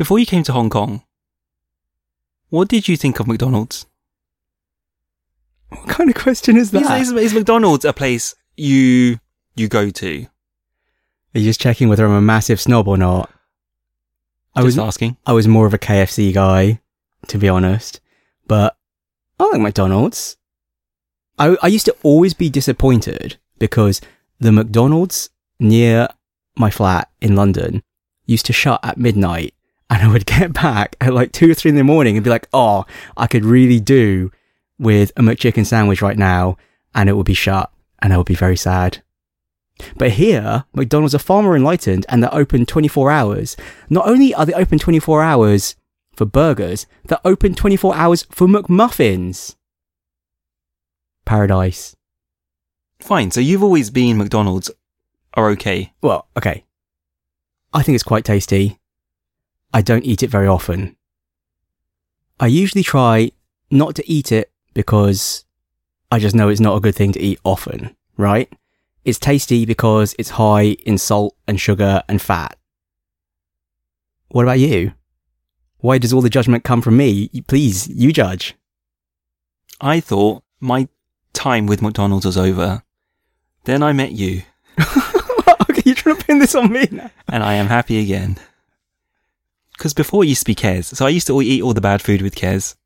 Before you came to Hong Kong, what did you think of McDonald's? What kind of question is that? Is McDonald's a place you go to? Are you just checking whether I'm a massive snob or not? I was asking. I was more of a KFC guy, to be honest. But I like McDonald's. I used to always be disappointed because the McDonald's near my flat in London used to shut at midnight, and I would get back at like 2 or 3 in the morning and be like, oh, I could really do with a McChicken sandwich right now, and it would be shut, and I would be very sad. But here, McDonald's are far more enlightened, and they're open 24 hours. Not only are they open 24 hours for burgers, they're open 24 hours for McMuffins. Paradise. Fine, so you've always been McDonald's are okay. Well, okay. I think it's quite tasty. I don't eat it very often. I usually try not to eat it because I just know it's not a good thing to eat often, right? It's tasty because it's high in salt and sugar and fat. What about you? Why does all the judgment come from me? Please, you judge. I thought my time with McDonald's was over. Then I met you. Okay, you're trying to pin this on me now. And I am happy again. Because before it used to be Kez. So I used to eat all the bad food with Kez.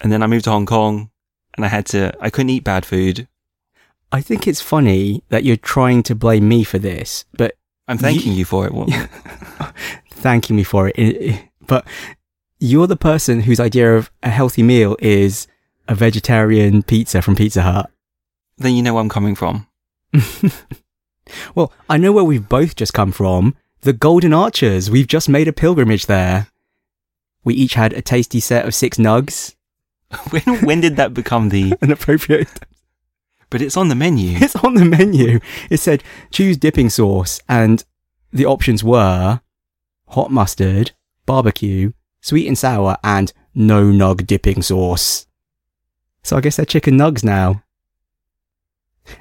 And then I moved to Hong Kong and I couldn't eat bad food. I think it's funny that you're trying to blame me for this, but... I'm thanking you for it. What? Thanking me for it. But you're the person whose idea of a healthy meal is a vegetarian pizza from Pizza Hut. Then you know where I'm coming from. Well, I know where we've both just come from. The Golden Archers. We've just made a pilgrimage there. We each had a tasty set of 6 nugs. When did that become the... inappropriate... But it's on the menu. It's on the menu. It said, choose dipping sauce. And the options were hot mustard, barbecue, sweet and sour, and no nug dipping sauce. So I guess they're chicken nugs now.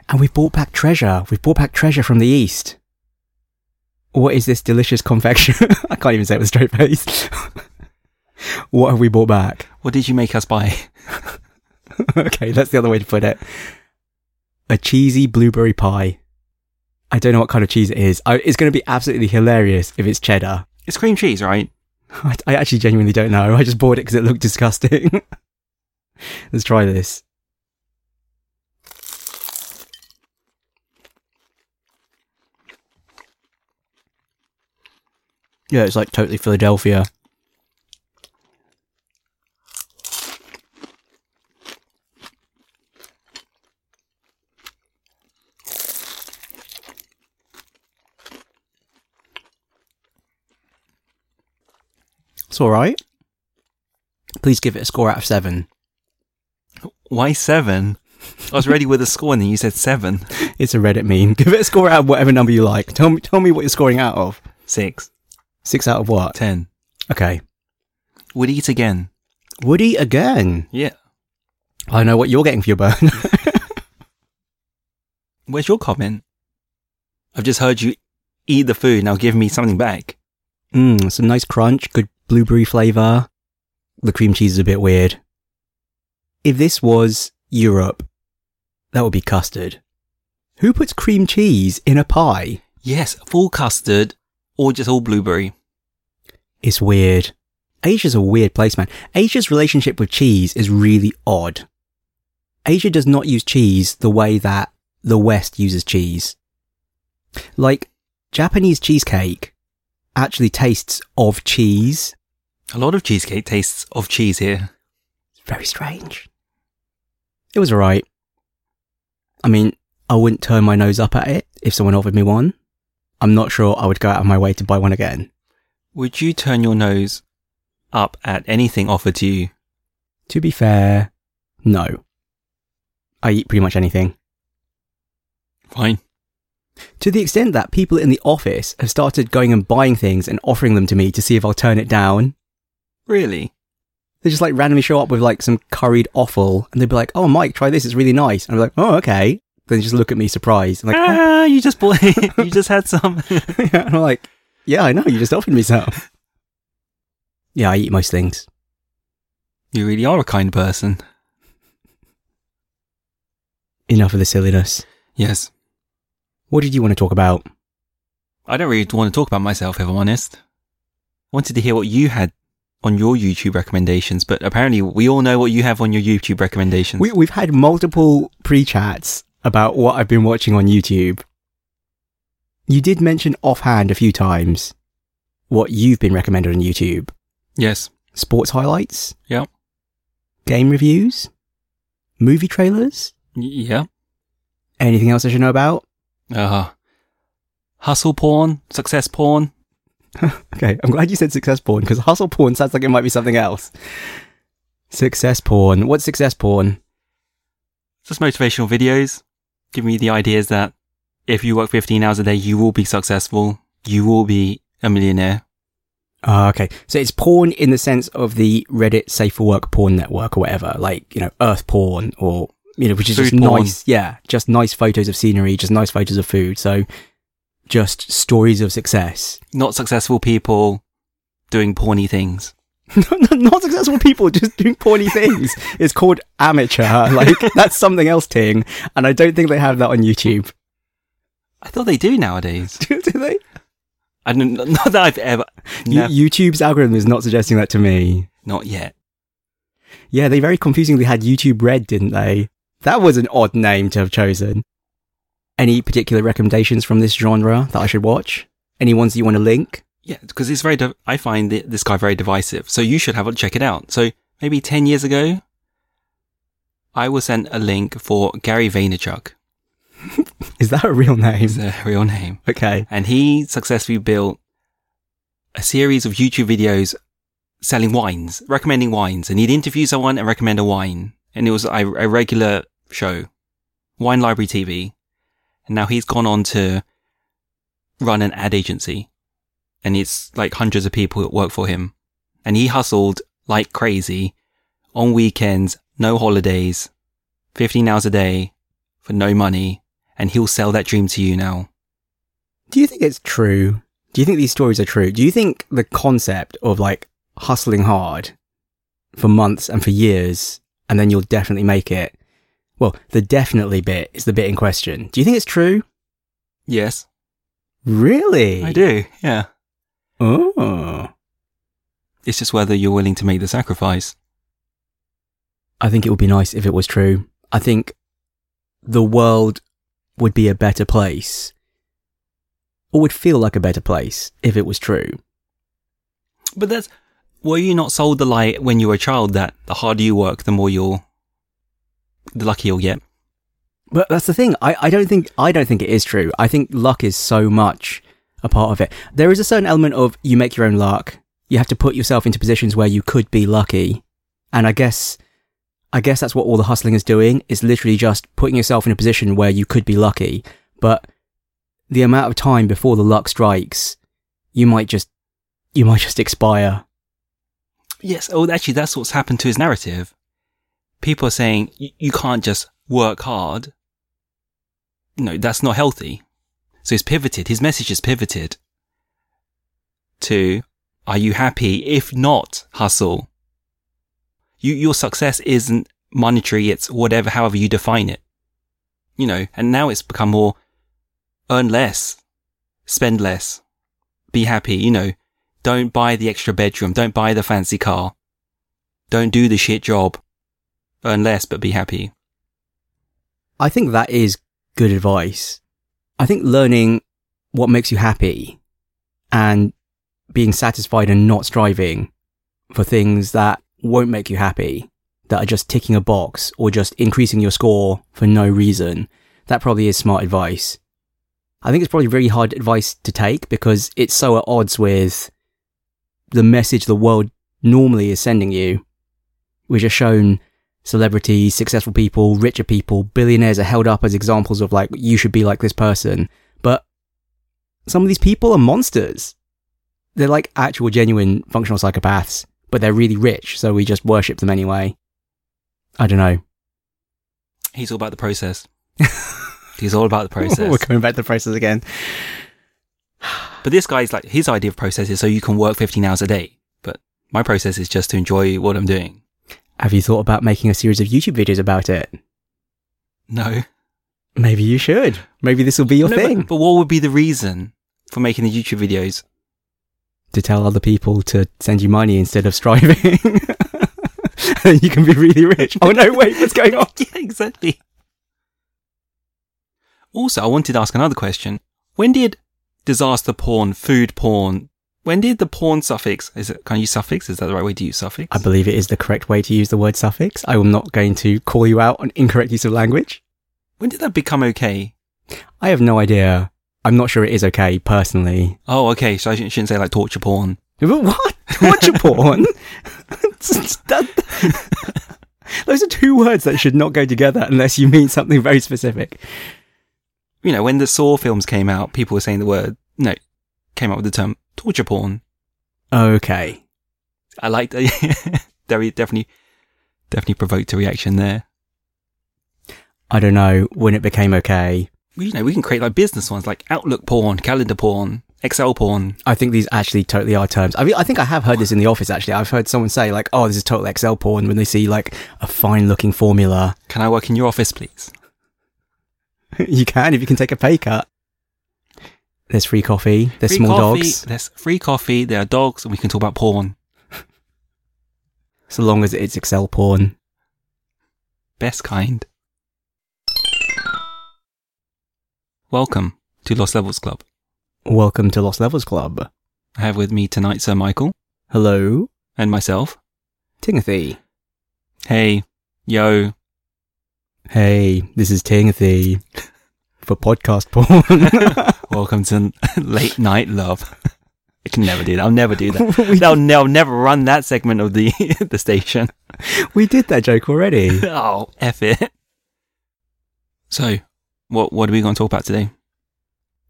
And we've brought back treasure. We've brought back treasure from the East. What is this delicious confection? I can't even say it with a straight face. What have we brought back? What did you make us buy? Okay, that's the other way to put it. A cheesy blueberry pie. I don't know what kind of cheese it is. It's going to be absolutely hilarious if it's cheddar. It's cream cheese, right? I actually genuinely don't know. I just bought it because it looked disgusting. Let's try this. Yeah, it's like totally Philadelphia. It's alright. Please give it a score out of 7. Why 7? I was ready with a score and then you said 7. It's a Reddit meme. Give it a score out of whatever number you like. Tell me what you're scoring out of. 6. 6 out of what? 10. Okay. Would eat again. Would eat again? Yeah. I know what you're getting for your burn. Where's your comment? I've just heard you eat the food, now give me something back. Some nice crunch, good blueberry flavour. The cream cheese is a bit weird. If this was Europe, that would be custard. Who puts cream cheese in a pie? Yes, full custard or just all blueberry. It's weird. Asia's a weird place, man. Asia's relationship with cheese is really odd. Asia does not use cheese the way that the West uses cheese. Like, Japanese cheesecake actually tastes of cheese. A lot of cheesecake tastes of cheese here. It's very strange. It was alright. I mean, I wouldn't turn my nose up at it if someone offered me one. I'm not sure I would go out of my way to buy one again. Would you turn your nose up at anything offered to you? To be fair, no. I eat pretty much anything. Fine. To the extent that people in the office have started going and buying things and offering them to me to see if I'll turn it down. Really? They just like randomly show up with like some curried offal and they'd be like, oh Mike, try this, it's really nice. And I'm like, oh okay. Then they just look at me surprised. I'm like, oh. You just bought it, you just had some. Yeah, and I'm like, yeah I know, you just offered me some. Yeah, I eat most things. You really are a kind person. Enough of the silliness. Yes. What did you want to talk about? I don't really want to talk about myself, if I'm honest. I wanted to hear what you had on your YouTube recommendations, but apparently we all know what you have on your YouTube recommendations. We've had multiple pre-chats about what I've been watching on YouTube. You did mention offhand a few times what you've been recommended on YouTube. Yes. Sports highlights? Yeah. Game reviews? Movie trailers? Yeah. Anything else I should know about? Hustle porn? Success porn? Okay, I'm glad you said success porn, because hustle porn sounds like it might be something else. Success porn. What's success porn? Just motivational videos. Giving you the ideas that if you work 15 hours a day, you will be successful. You will be a millionaire. Okay. So it's porn in the sense of the Reddit Safe for Work porn network or whatever, like, you know, earth porn or, you know, which is food just porn. Nice. Yeah. Just nice photos of scenery, just nice photos of food. So just stories of success. Not successful people doing porny things. Not successful people just doing porny things. It's called amateur. Like, that's something else, Ting. And I don't think they have that on YouTube. I thought they do nowadays. Do they? I don't, not that I've ever... No. YouTube's algorithm is not suggesting that to me. Not yet. Yeah, they very confusingly had YouTube Red, didn't they? That was an odd name to have chosen. Any particular recommendations from this genre that I should watch? Any ones that you want to link? Yeah, because it's very... I find this guy very divisive, so you should have a check it out. So maybe 10 years ago, I was sent a link for Gary Vaynerchuk. Is that a real name? It's a real name. Okay. And he successfully built a series of YouTube videos selling wines, recommending wines. And he'd interview someone and recommend a wine. And it was a regular show, Wine Library TV. And now he's gone on to run an ad agency. And it's like hundreds of people that work for him. And he hustled like crazy on weekends, no holidays, 15 hours a day for no money. And he'll sell that dream to you now. Do you think it's true? Do you think these stories are true? Do you think the concept of like hustling hard for months and for years and then you'll definitely make it? Well, the definitely bit is the bit in question. Do you think it's true? Yes. Really? I do, yeah. Oh. It's just whether you're willing to make the sacrifice. I think it would be nice if it was true. I think the world would be a better place, or would feel like a better place, if it was true. But that's... Were you not sold the lie when you were a child that the harder you work, the more you'll... the luckier you'll get? But that's the thing. I don't think it is true. I think luck is so much a part of it. There is a certain element of you make your own luck. You have to put yourself into positions where you could be lucky. And I guess that's what all the hustling is doing. It's literally just putting yourself in a position where you could be lucky. But the amount of time before the luck strikes, you might just expire. Yes. Oh, actually, that's what's happened to his narrative. People are saying, you can't just work hard. No, that's not healthy. So he's pivoted. His message is pivoted to, are you happy? If not, hustle. Your success isn't monetary, it's whatever, however you define it. You know, and now it's become more earn less, spend less, be happy, you know, don't buy the extra bedroom, don't buy the fancy car, don't do the shit job, earn less, but be happy. I think that is good advice. I think learning what makes you happy and being satisfied and not striving for things that won't make you happy, that are just ticking a box or just increasing your score for no reason. That probably is smart advice. I think it's probably really hard advice to take because it's so at odds with the message the world normally is sending you, which are shown celebrities, successful people, richer people, billionaires are held up as examples of like, you should be like this person. But some of these people are monsters. They're like actual genuine functional psychopaths. But they're really rich, so we just worship them anyway. I don't know. He's all about the process. He's all about the process. We're coming back to the process again. But this guy's like, his idea of process is so you can work 15 hours a day. But My process is just to enjoy what I'm doing. Have you thought about making a series of YouTube videos about it? No. Maybe you should. Maybe this will be your thing. But what would be the reason for making the YouTube videos? To tell other people to send you money instead of striving. And you can be really rich. Oh no, wait, what's going on? Yeah, exactly. Also, I wanted to ask another question. When did disaster porn, food porn, when did the porn suffix, can I use suffix? Is that the right way to use suffix? I believe it is the correct way to use the word suffix. I am not going to call you out on incorrect use of language. When did that become okay? I have no idea. I'm not sure it is okay, personally. Oh, okay. So I shouldn't say, like, torture porn. What? Torture porn? Those are two words that should not go together unless you mean something very specific. You know, when the Saw films came out, people were saying the word, no, came up with the term torture porn. Okay. I like that. Definitely provoked a reaction there. I don't know when it became okay. You know, we can create like business ones like Outlook porn, calendar porn, Excel porn. I think these actually totally are terms. I mean, I think I have heard this in the office actually. I've heard someone say like, oh, this is total Excel porn when they see like a fine looking formula. Can I work in your office, please? You can, if you can take a pay cut. There's free coffee. There's free small coffee, dogs. There's free coffee. There are dogs and we can talk about porn. So long as it's Excel porn. Best kind. Welcome to Lost Levels Club. Welcome to Lost Levels Club. I have with me tonight Sir Michael. Hello. And myself. Timothy. Hey. Yo. Hey, this is Timothy for podcast porn. Welcome to Late Night Love. I can never do that. I'll never do that. I'll never run that segment of the the station. We did that joke already. Oh, F it. So... What are we going to talk about today?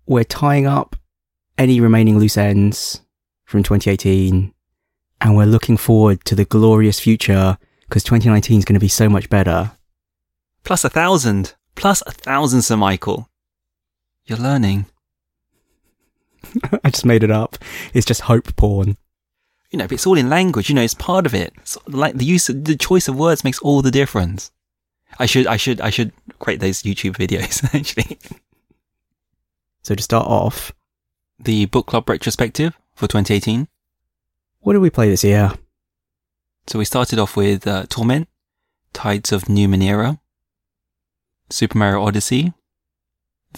We're tying up any remaining loose ends from 2018, and we're looking forward to the glorious future because 2019 is going to be so much better. Plus 1,000, Sir Michael. You're learning. I just made it up. It's just hope porn. You know, but it's all in language. You know, it's part of it. It's like the choice of words makes all the difference. I should create those YouTube videos, actually. So to start off, the book club retrospective for 2018. What did we play this year? So we started off with Torment, Tides of Numenera, Super Mario Odyssey,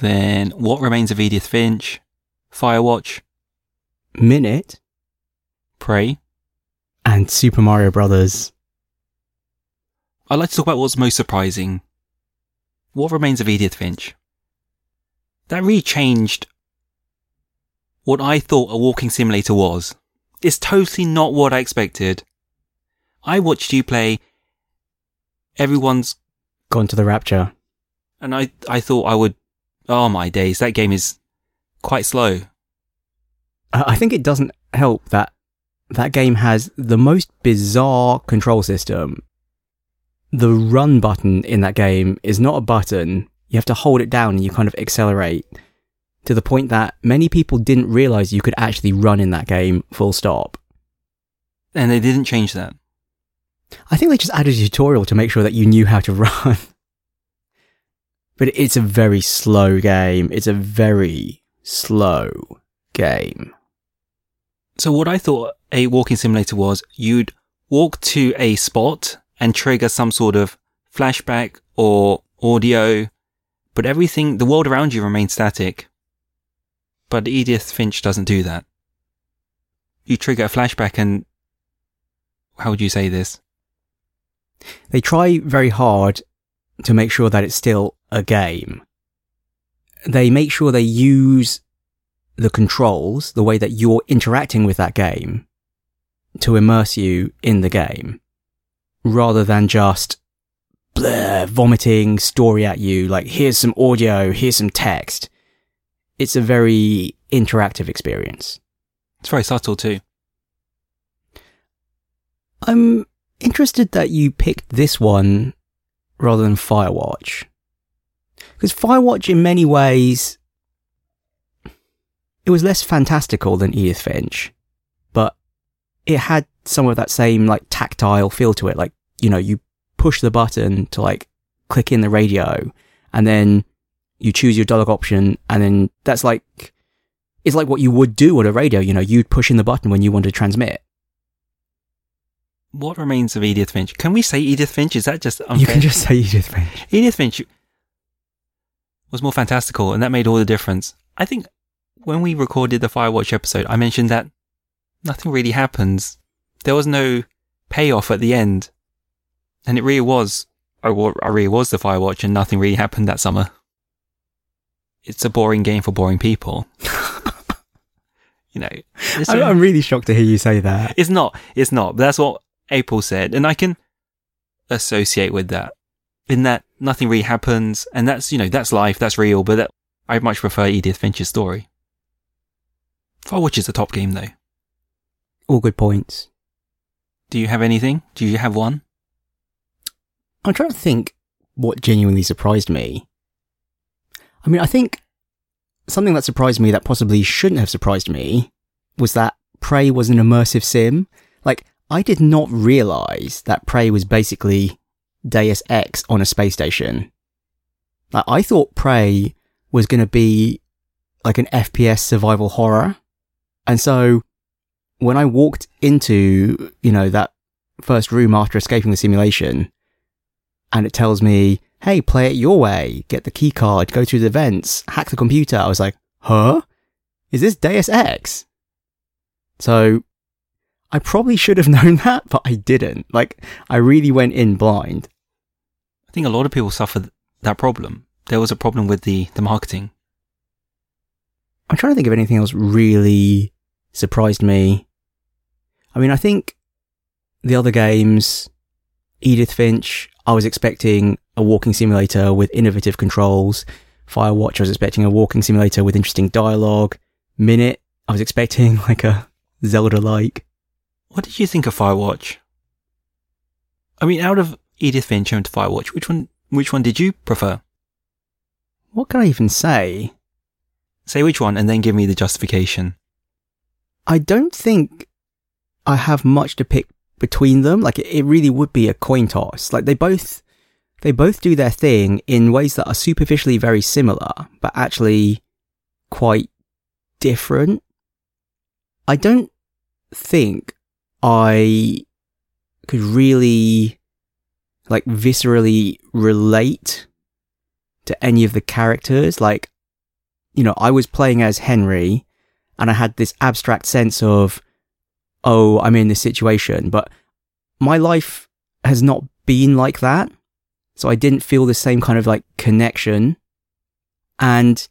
then What Remains of Edith Finch, Firewatch, Minute, Prey, and Super Mario Brothers. I'd like to talk about what's most surprising. What Remains of Edith Finch? That really changed what I thought a walking simulator was. It's totally not what I expected. I watched you play Everyone's Gone to the Rapture. And I thought I would... Oh my days, that game is quite slow. I think it doesn't help that that game has the most bizarre control system. The run button in that game is not a button. You have to hold it down and you kind of accelerate to the point that many people didn't realise you could actually run in that game, full stop. And they didn't change that. I think they just added a tutorial to make sure that you knew how to run. But it's a very slow game. It's a very slow game. So what I thought a walking simulator was, you'd walk to a spot and trigger some sort of flashback or audio, but everything, the world around you remains static. But Edith Finch doesn't do that. You trigger a flashback and... How would you say this? They try very hard to make sure that it's still a game. They make sure they use the controls, the way that you're interacting with that game, to immerse you in the game. Rather than just vomiting story at you, like, here's some audio, here's some text. It's a very interactive experience. It's very subtle too. I'm interested that you picked this one rather than Firewatch. Because Firewatch, in many ways, it was less fantastical than Edith Finch, but it had some of that same like tactile feel to it. Like, you know, you push the button to like click in the radio, and then you choose your dialogue option, and then that's like, it's like what you would do on a radio. You know, you'd push in the button when you want to transmit. What Remains of Edith Finch? Can we say Edith Finch? Is that just unfair? You can just say Edith Finch. Edith Finch was more fantastical, and that made all the difference. I think when we recorded the Firewatch episode, I mentioned that nothing really happens. There was no payoff at the end. And it really was, I really was the Firewatch, and nothing really happened that summer. It's a boring game for boring people. You know, I'm really shocked to hear you say that. It's not. But that's what April said, and I can associate with that, in that nothing really happens, and that's, you know, that's life, that's real, but that, I much prefer Edith Finch's story. Firewatch is a top game, though. All good points. Do you have anything? Do you have one? I'm trying to think what genuinely surprised me. I mean, I think something that surprised me that possibly shouldn't have surprised me was that Prey was an immersive sim. Like, I did not realise that Prey was basically Deus Ex on a space station. Like, I thought Prey was going to be like an FPS survival horror. And so when I walked into, you know, that first room after escaping the simulation, and it tells me, hey, play it your way, get the key card, go through the vents, hack the computer, I was like, huh? Is this Deus Ex? So I probably should have known that, but I didn't. Like, I really went in blind. I think a lot of people suffered that problem. There was a problem with the marketing. I'm trying to think of anything else really surprised me. I mean, I think the other games, Edith Finch, I was expecting a walking simulator with innovative controls. Firewatch, I was expecting a walking simulator with interesting dialogue. Minute, I was expecting like a Zelda-like. What did you think of Firewatch? I mean, out of Edith Finch and Firewatch, which one did you prefer? What can I even say? Say which one and then give me the justification. I don't think I have much to pick between them. Like, it really would be a coin toss. Like, they both do their thing in ways that are superficially very similar, but actually quite different. I don't think I could really, like, viscerally relate to any of the characters. Like, you know, I was playing as Henry, and I had this abstract sense of, oh, I'm in this situation, but my life has not been like that, so I didn't feel the same kind of, like, connection. And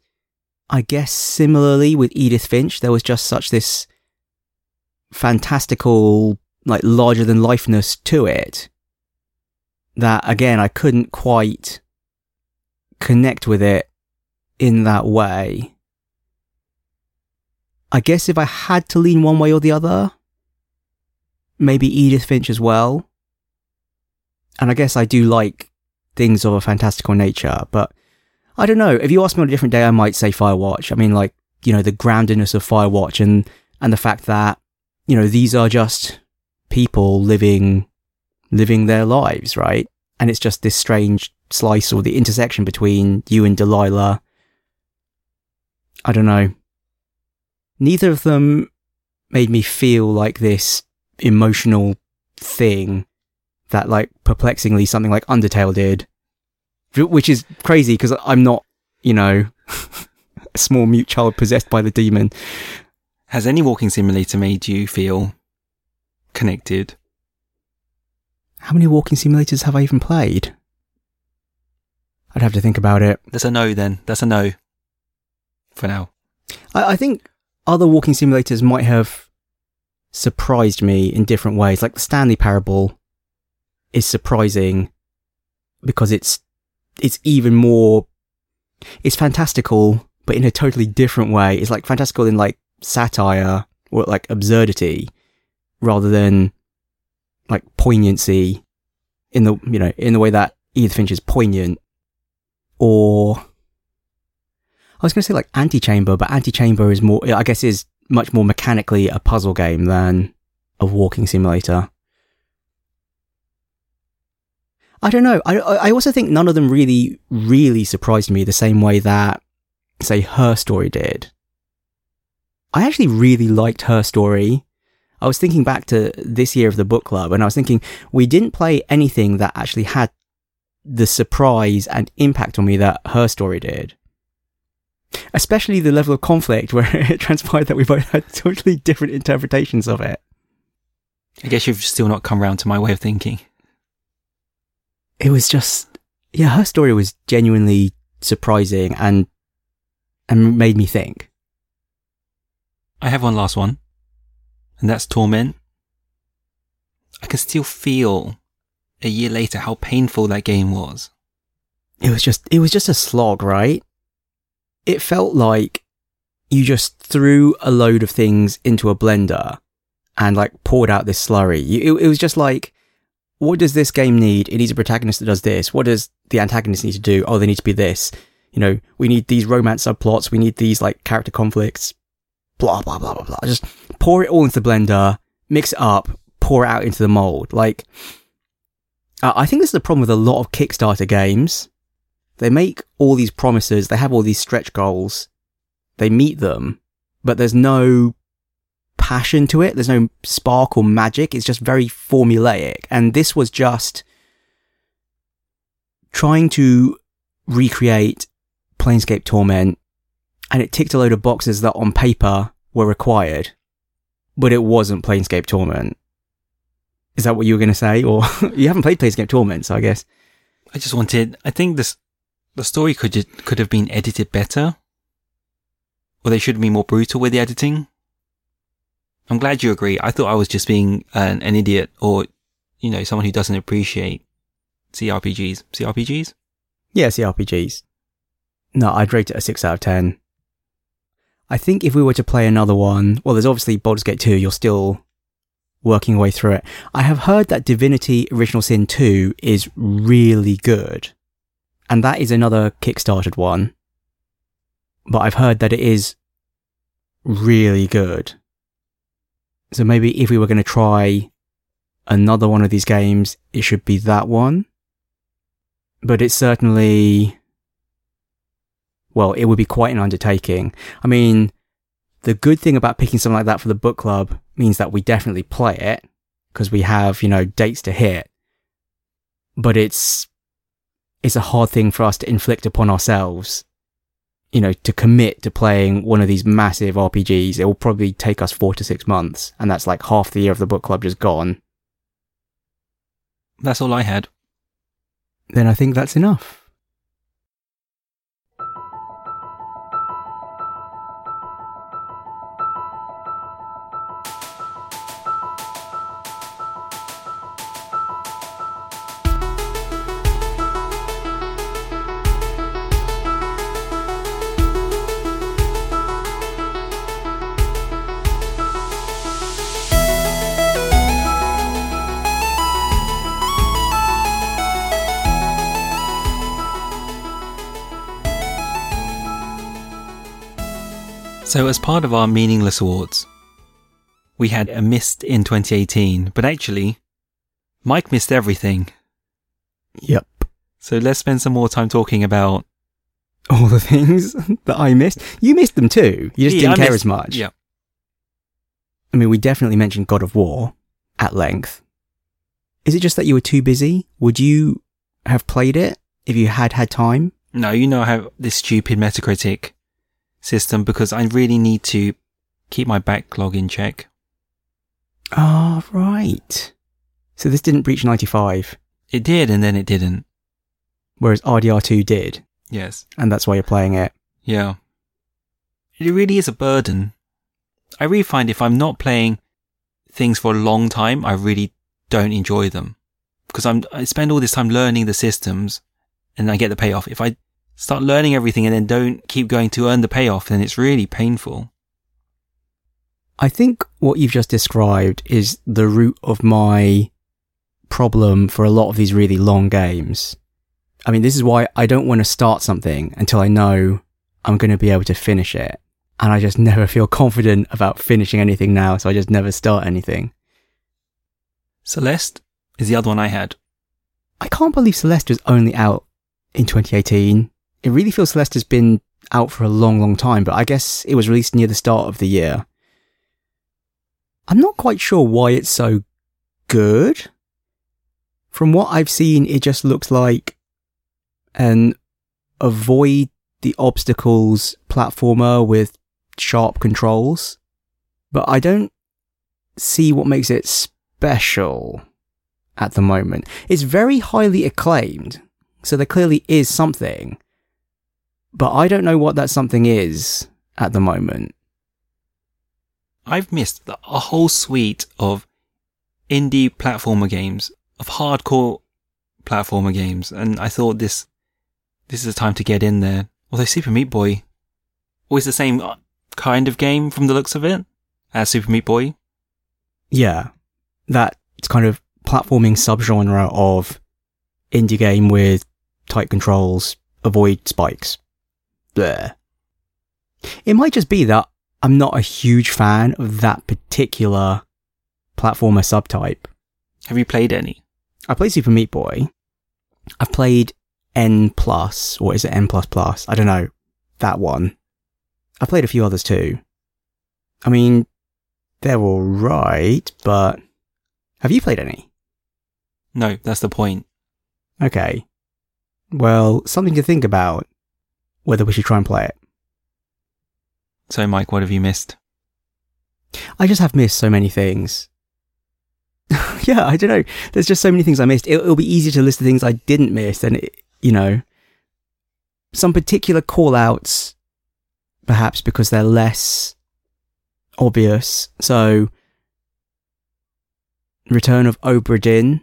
I guess similarly with Edith Finch, there was just such this fantastical, like, larger-than-lifeness to it that, again, I couldn't quite connect with it in that way. I guess if I had to lean one way or the other, maybe Edith Finch as well. And I guess I do like things of a fantastical nature, but I don't know. If you asked me on a different day, I might say Firewatch. I mean, like, you know, the groundedness of Firewatch and the fact that, you know, these are just people living their lives, right? And it's just this strange slice or the intersection between you and Delilah. I don't know. Neither of them made me feel like this emotional thing that, like, perplexingly something like Undertale did, which is crazy because I'm not, you know, a small mute child possessed by the demon. Has any walking simulator made you feel connected? How many walking simulators have I even played? I'd have to think about it. That's a no then. That's a no. For now. I think other walking simulators might have surprised me in different ways. Like, the Stanley Parable is surprising because it's even more, it's fantastical, but in a totally different way. It's like fantastical in, like, satire or, like, absurdity rather than, like, poignancy in the, you know, in the way that Edith Finch is poignant. Or I was going to say, like, Antichamber, but Antichamber is more, I guess, is much more mechanically a puzzle game than of walking simulator. I don't know. I also think none of them really, really surprised me the same way that, say, Her Story did. I actually really liked Her Story. I was thinking back to this year of the book club, and I was thinking we didn't play anything that actually had the surprise and impact on me that Her Story did. Especially the level of conflict where it transpired that we both had totally different interpretations of it. I guess you've still not come round to my way of thinking. It was just, yeah, Her Story was genuinely surprising and made me think. I have one last one, and that's Torment. I can still feel a year later how painful that game was. It was just a slog, right? It felt like you just threw a load of things into a blender and like poured out this slurry. It was just like, what does this game need? It needs a protagonist that does this. What does the antagonist need to do? Oh, they need to be this. You know, we need these romance subplots. We need these like character conflicts. Blah, blah, blah, blah, blah. Just pour it all into the blender, mix it up, pour it out into the mold. Like, I think this is the problem with a lot of Kickstarter games. They make all these promises, they have all these stretch goals, they meet them, but there's no passion to it, there's no spark or magic, it's just very formulaic. And this was just trying to recreate Planescape Torment, and it ticked a load of boxes that on paper were required, but it wasn't Planescape Torment. Is that what you were going to say? Or you haven't played Planescape Torment, so I guess. The story could have been edited better, or they should be more brutal with the editing. I'm glad you agree. I thought I was just being an idiot, or, you know, someone who doesn't appreciate CRPGs. CRPGs? Yeah, CRPGs. No, I'd rate it a 6 out of 10. I think if we were to play another one, well, there's obviously Baldur's Gate 2, you're still working your way through it. I have heard that Divinity Original Sin 2 is really good. And that is another Kickstarted one. But I've heard that it is really good. So maybe if we were going to try another one of these games, it should be that one. But it's certainly... well, it would be quite an undertaking. I mean, the good thing about picking something like that for the book club means that we definitely play it, because we have, you know, dates to hit. But it's a hard thing for us to inflict upon ourselves, you know, to commit to playing one of these massive RPGs. It will probably take us 4 to 6 months, and that's like half the year of the book club just gone. That's all I had. Then I think that's enough. So as part of our meaningless awards, we had a miss in 2018, but actually, Mike missed everything. Yep. So let's spend some more time talking about all the things that I missed. You missed them too. You just didn't care as much. Yeah. I mean, we definitely mentioned God of War at length. Is it just that you were too busy? Would you have played it if you had time? No, you know I have this stupid Metacritic system because I really need to keep my backlog in check. Ah, right. So this didn't breach 95. It did, and then it didn't. Whereas RDR2 did. Yes. And that's why you're playing it. Yeah. It really is a burden. I really find if I'm not playing things for a long time, I really don't enjoy them. Because I spend all this time learning the systems, and I get the payoff. If I start learning everything and then don't keep going to earn the payoff, then it's really painful. I think what you've just described is the root of my problem for a lot of these really long games. I mean, this is why I don't want to start something until I know I'm going to be able to finish it. And I just never feel confident about finishing anything now, so I just never start anything. Celeste is the other one I had. I can't believe Celeste was only out in 2018. It really feels Celeste has been out for a long, long time, but I guess it was released near the start of the year. I'm not quite sure why it's so good. From what I've seen, it just looks like an avoid the obstacles platformer with sharp controls, but I don't see what makes it special at the moment. It's very highly acclaimed, so there clearly is something, but I don't know what that something is at the moment. I've missed a whole suite of indie platformer games, of hardcore platformer games, and I thought this is the time to get in there. Although Super Meat Boy was the same kind of game from the looks of it as Super Meat Boy. Yeah, that kind of platforming subgenre of indie game with tight controls, avoid spikes. Bleh. It might just be that I'm not a huge fan of that particular platformer subtype. Have you played any? I played Super Meat Boy. I've played N+, or is it N++? I don't know. That one. I've played a few others too. I mean, they're alright, but... Have you played any? No, that's the point. Okay. Well, something to think about. Whether we should try and play it. So, Mike, what have you missed? I just have missed so many things. Yeah, I don't know. There's just so many things I missed. It'll be easier to list the things I didn't miss than, you know, some particular call-outs, perhaps because they're less obvious. So, Return of Obra Dinn.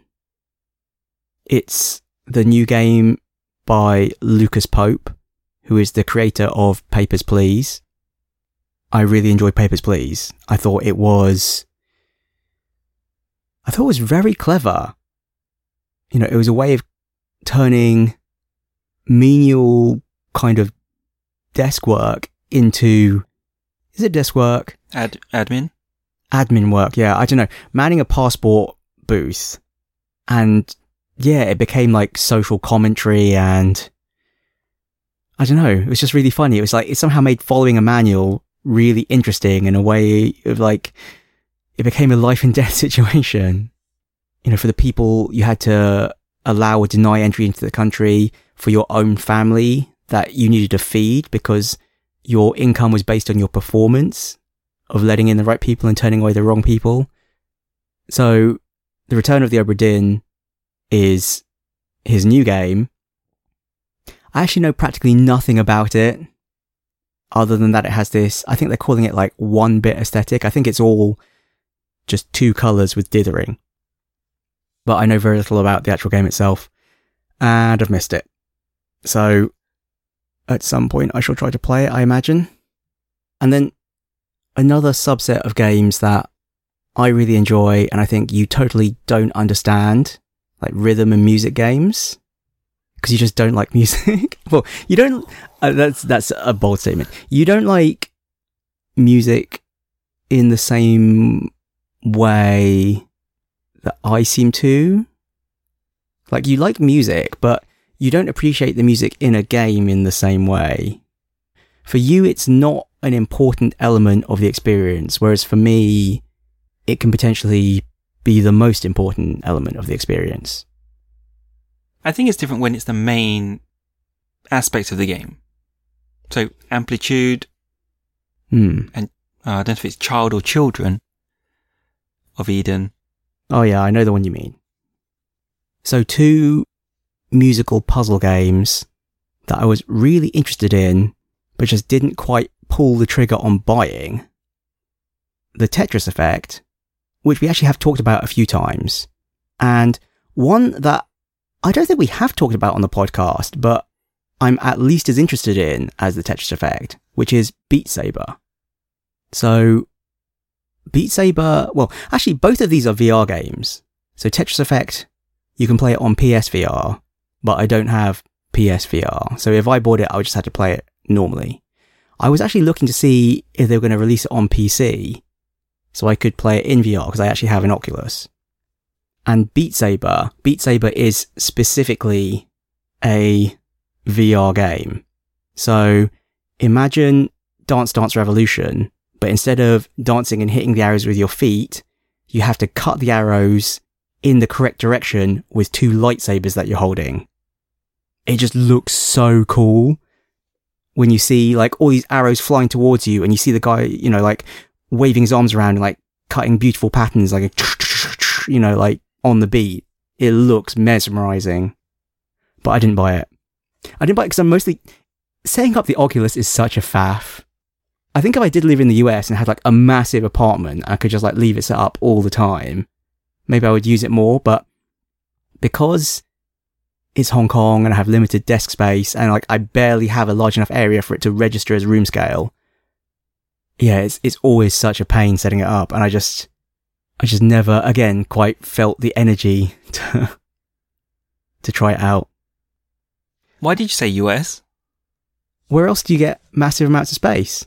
It's the new game by Lucas Pope, who is the creator of Papers, Please. I really enjoyed Papers, Please. I thought it was very clever. You know, it was a way of turning menial kind of desk work into... Is it desk work? Admin? Admin work, yeah. I don't know. Manning a passport booth. And, yeah, it became like social commentary and... I don't know. It was just really funny. It was like, it somehow made following a manual really interesting in a way of like... It became a life and death situation. You know, for the people, you had to allow or deny entry into the country. For your own family, that you needed to feed because your income was based on your performance of letting in the right people and turning away the wrong people. So, The Return of the Obra Dinn is his new game. I actually know practically nothing about it. Other than that, it has this, I think they're calling it like one bit aesthetic. I think it's all just two colours with dithering. But I know very little about the actual game itself, and I've missed it. So, at some point I shall try to play it, I imagine. And then, another subset of games that I really enjoy, and I think you totally don't understand, like rhythm and music games, because you just don't like music. Well, you don't... that's a bold statement. You don't like music in the same... way that I seem to. Like, you like music, but you don't appreciate the music in a game in the same way. For you, it's not an important element of the experience, whereas for me, it can potentially be the most important element of the experience. I think it's different when it's the main aspect of the game. So, amplitude, and I don't know if it's child or children, of Eden. Oh yeah, I know the one you mean. So two musical puzzle games that I was really interested in, but just didn't quite pull the trigger on buying. The Tetris Effect, which we actually have talked about a few times, and one that I don't think we have talked about on the podcast, but I'm at least as interested in as the Tetris Effect, which is Beat Saber. So... Beat Saber, well, actually both of these are VR games. So Tetris Effect, you can play it on PSVR, but I don't have PSVR. So if I bought it, I would just have to play it normally. I was actually looking to see if they were going to release it on PC, so I could play it in VR, because I actually have an Oculus. and Beat Saber. Beat Saber is specifically a VR game. So imagine Dance Dance Revolution, but instead of dancing and hitting the arrows with your feet, you have to cut the arrows in the correct direction with two lightsabers that you're holding. It just looks so cool when you see like all these arrows flying towards you and you see the guy, you know, like waving his arms around and like cutting beautiful patterns, like, you know, like on the beat. It looks mesmerizing. But I didn't buy it. I didn't buy it because I'm mostly... Setting up the Oculus is such a faff. I think if I did live in the US and had like a massive apartment, I could just like leave it set up all the time. Maybe I would use it more, but because it's Hong Kong and I have limited desk space and like I barely have a large enough area for it to register as room scale. Yeah, it's always such a pain setting it up, and I just never again quite felt the energy to try it out. Why did you say US? Where else do you get massive amounts of space?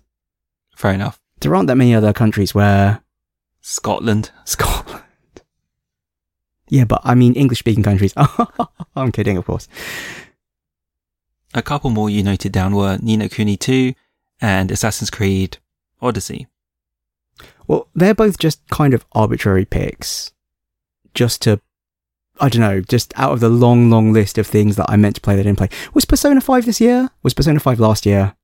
Fair enough. There aren't that many other countries where... Scotland. Yeah, but I mean English-speaking countries. I'm kidding, of course. A couple more you noted down were Ni no Kuni 2 and Assassin's Creed Odyssey. Well, they're both just kind of arbitrary picks. Just to... I don't know, just out of the long, long list of things that I meant to play that I didn't play. Was Persona 5 this year? Was Persona 5 last year?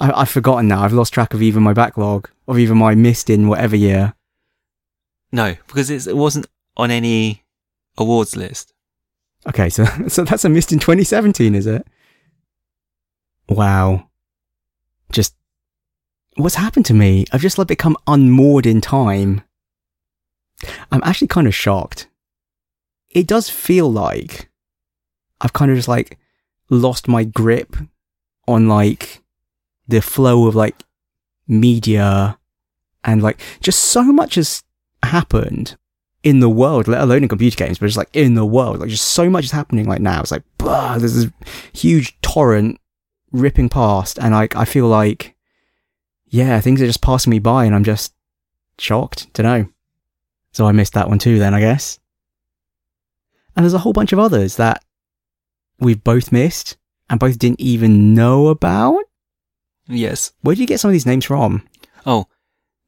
I've forgotten now. I've lost track of even my backlog, of even my missed in whatever year. No, because it wasn't on any awards list. Okay, so that's a missed in 2017, is it? Wow. Just, what's happened to me? I've just like become unmoored in time. I'm actually kind of shocked. It does feel like I've kind of just like lost my grip on like the flow of like media, and like just so much has happened in the world, let alone in computer games, but just like in the world, like just so much is happening like now. It's like, blah, there's this huge torrent ripping past, and like I feel like, yeah, things are just passing me by and I'm just shocked to know. So I missed that one too then, I guess. And there's a whole bunch of others that we've both missed and both didn't even know about. Yes. Where do you get some of these names from? Oh,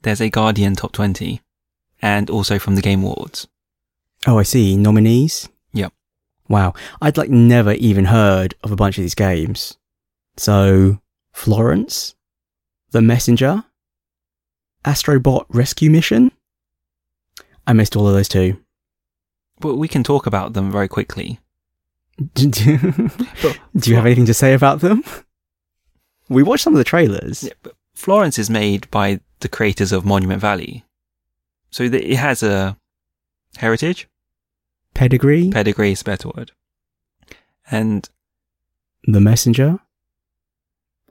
there's a Guardian Top 20 and also from the Game Awards. Oh, I see. Nominees? Yep. Wow. I'd like never even heard of a bunch of these games. So, Florence, The Messenger, Astrobot Rescue Mission. I missed all of those too. But we can talk about them very quickly. Do you have anything to say about them? We watched some of the trailers. Yeah, but Florence is made by the creators of Monument Valley. So it has a heritage? Pedigree? Pedigree is a better word. And... The Messenger?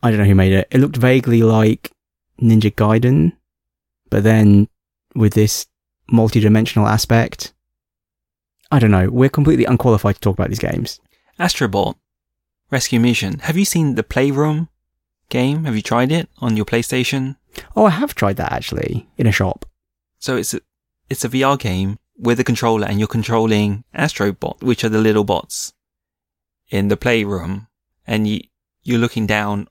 I don't know who made it. It looked vaguely like Ninja Gaiden, but then with this multi-dimensional aspect... I don't know. We're completely unqualified to talk about these games. Astrobot Rescue Mission. Have you seen the Playroom game? Have you tried it on your PlayStation? Oh, I have tried that actually in a shop. So it's a VR game with a controller, and you're controlling Astrobot, which are the little bots in the Playroom, and you're looking down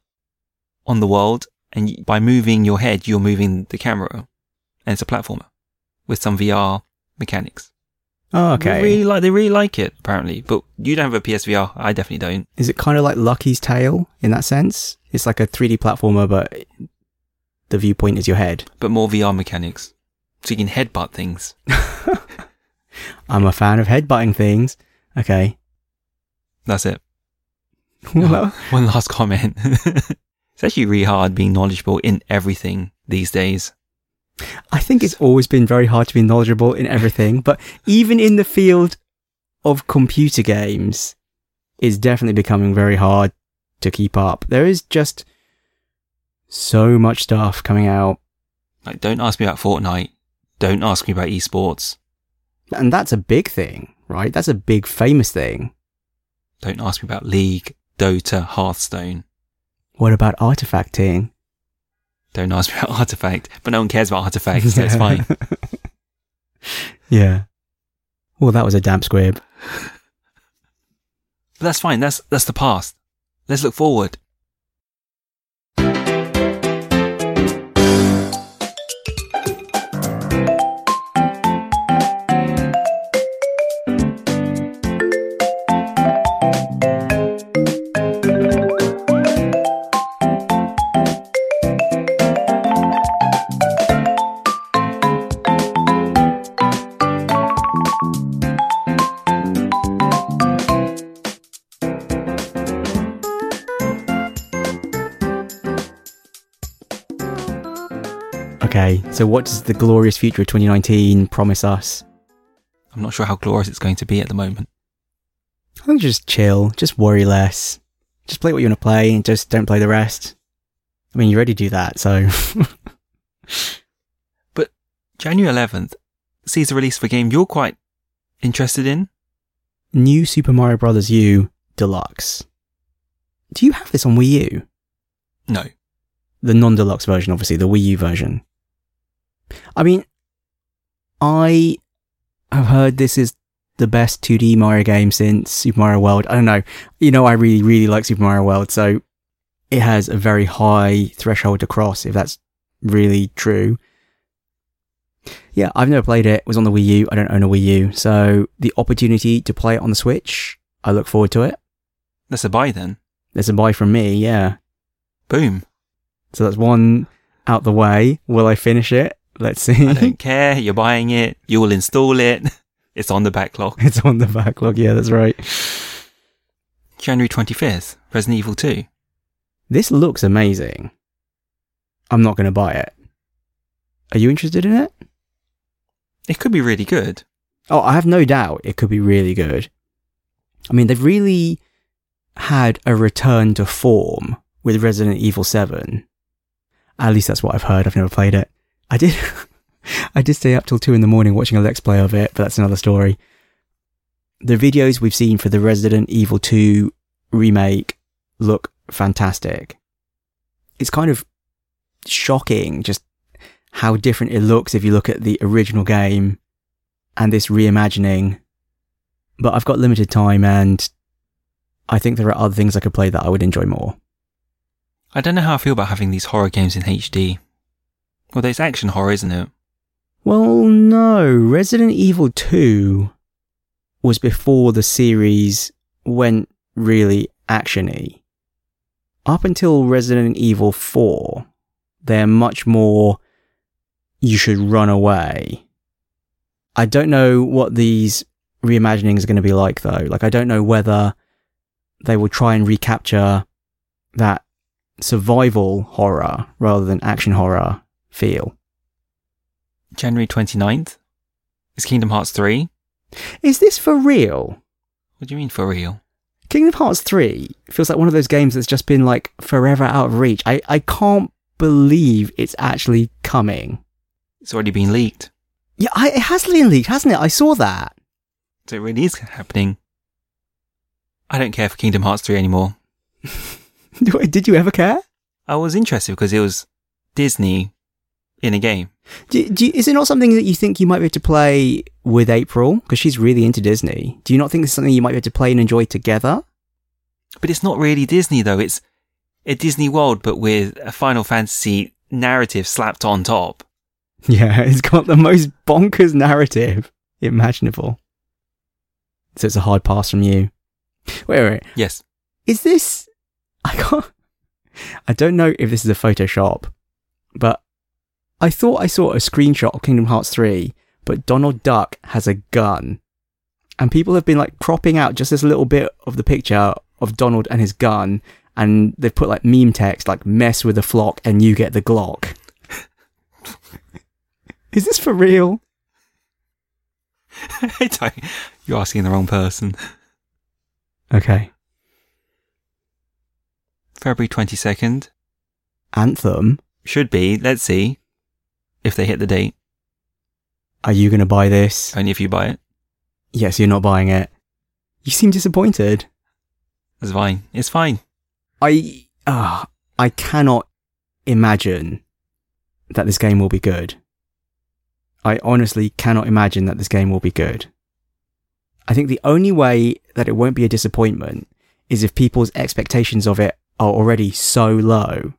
on the world, and by moving your head, you're moving the camera, and it's a platformer with some VR mechanics. Oh, okay. They really like it, apparently. But you don't have a PSVR. I definitely don't. Is it kind of like Lucky's Tale in that sense? It's like a 3D platformer, but the viewpoint is your head. But more VR mechanics. So you can headbutt things. I'm a fan of headbutting things. Okay. That's it. One last comment. It's actually really hard being knowledgeable in everything these days. I think it's always been very hard to be knowledgeable in everything, but even in the field of computer games, it's definitely becoming very hard to keep up. There is just so much stuff coming out. Like, don't ask me about Fortnite. Don't ask me about esports. And that's a big thing, right? That's a big famous thing. Don't ask me about League, Dota, Hearthstone. What about artifacting? Don't ask me about Artifact, but no one cares about artifacts, so it's fine. Yeah. Well, that was a damp squib. But that's fine. That's the past. Let's look forward. Okay, so what does the glorious future of 2019 promise us? I'm not sure how glorious it's going to be at the moment. I think just chill, just worry less. Just play what you want to play and just don't play the rest. I mean, you already do that, so... But January 11th sees the release of a game you're quite interested in. New Super Mario Brothers U Deluxe. Do you have this on Wii U? No. The non-deluxe version, obviously, the Wii U version. I mean, I have heard this is the best 2D Mario game since Super Mario World. I don't know. You know, I really, really like Super Mario World, so it has a very high threshold to cross, if that's really true. Yeah, I've never played it. It was on the Wii U. I don't own a Wii U. So the opportunity to play it on the Switch, I look forward to it. That's a buy, then. That's a buy from me, yeah. Boom. So that's one out the way. Will I finish it? Let's see. I don't care. You're buying it. You will install it. It's on the backlog. It's on the backlog. Yeah, that's right. January 25th, Resident Evil 2. This looks amazing. I'm not going to buy it. Are you interested in it? It could be really good. Oh, I have no doubt it could be really good. I mean, they've really had a return to form with Resident Evil 7. At least that's what I've heard. I've never played it. I did stay up till 2 a.m. watching a Let's Play of it, but that's another story. The videos we've seen for the Resident Evil 2 remake look fantastic. It's kind of shocking just how different it looks if you look at the original game and this reimagining. But I've got limited time and I think there are other things I could play that I would enjoy more. I don't know how I feel about having these horror games in HD. Although it's action horror, isn't it? Well, no. Resident Evil 2 was before the series went really action-y. Up until Resident Evil 4, they're much more, you should run away. I don't know what these reimaginings are going to be like, though. Like, I don't know whether they will try and recapture that survival horror rather than action horror feel. January 29th is Kingdom Hearts 3. Is this for real? What do you mean for real? Kingdom Hearts 3 feels like one of those games that's just been like forever out of reach. I can't believe it's actually coming. It's already been leaked. Yeah, it has been leaked, hasn't it? I saw that. So it really is happening. I don't care for Kingdom Hearts 3 anymore. Did you ever care? I was interested because it was Disney in a game. Is it not something that you think you might be able to play with April? Because she's really into Disney. Do you not think it's something you might be able to play and enjoy together? But it's not really Disney, though. It's a Disney world, but with a Final Fantasy narrative slapped on top. Yeah, it's got the most bonkers narrative imaginable. So it's a hard pass from you. Wait. Yes. Is this... I don't know if this is a Photoshop, but I thought I saw a screenshot of Kingdom Hearts 3, but Donald Duck has a gun. And people have been like cropping out just this little bit of the picture of Donald and his gun, and they've put like meme text, like mess with the flock and you get the Glock. Is this for real? You're asking the wrong person. Okay. February 22nd. Anthem? Should be. Let's see if they hit the date. Are you going to buy this? Only if you buy it. Yes, you're not buying it. You seem disappointed. That's fine. It's fine. I cannot imagine that this game will be good. I honestly cannot imagine that this game will be good. I think the only way that it won't be a disappointment is if people's expectations of it are already so low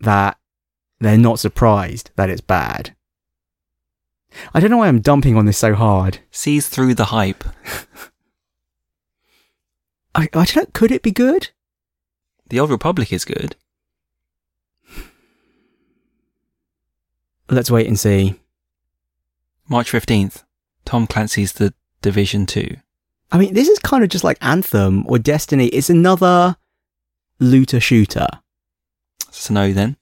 that they're not surprised that it's bad. I don't know why I'm dumping on this so hard. Sees through the hype. I don't know, could it be good? The Old Republic is good. Let's wait and see. March 15th, Tom Clancy's The Division 2. I mean, this is kind of just like Anthem or Destiny. It's another looter shooter. So no, then.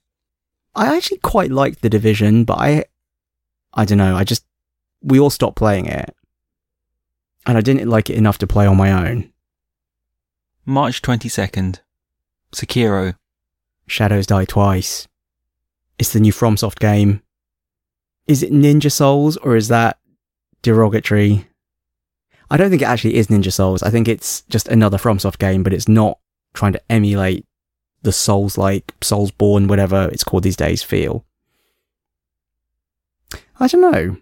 I actually quite liked The Division, but I don't know. We all stopped playing it. And I didn't like it enough to play on my own. March 22nd. Sekiro. Shadows Die Twice. It's the new FromSoft game. Is it Ninja Souls or is that derogatory? I don't think it actually is Ninja Souls. I think it's just another FromSoft game, but it's not trying to emulate the Souls-like, Soulsborne, whatever it's called these days, feel. I don't know.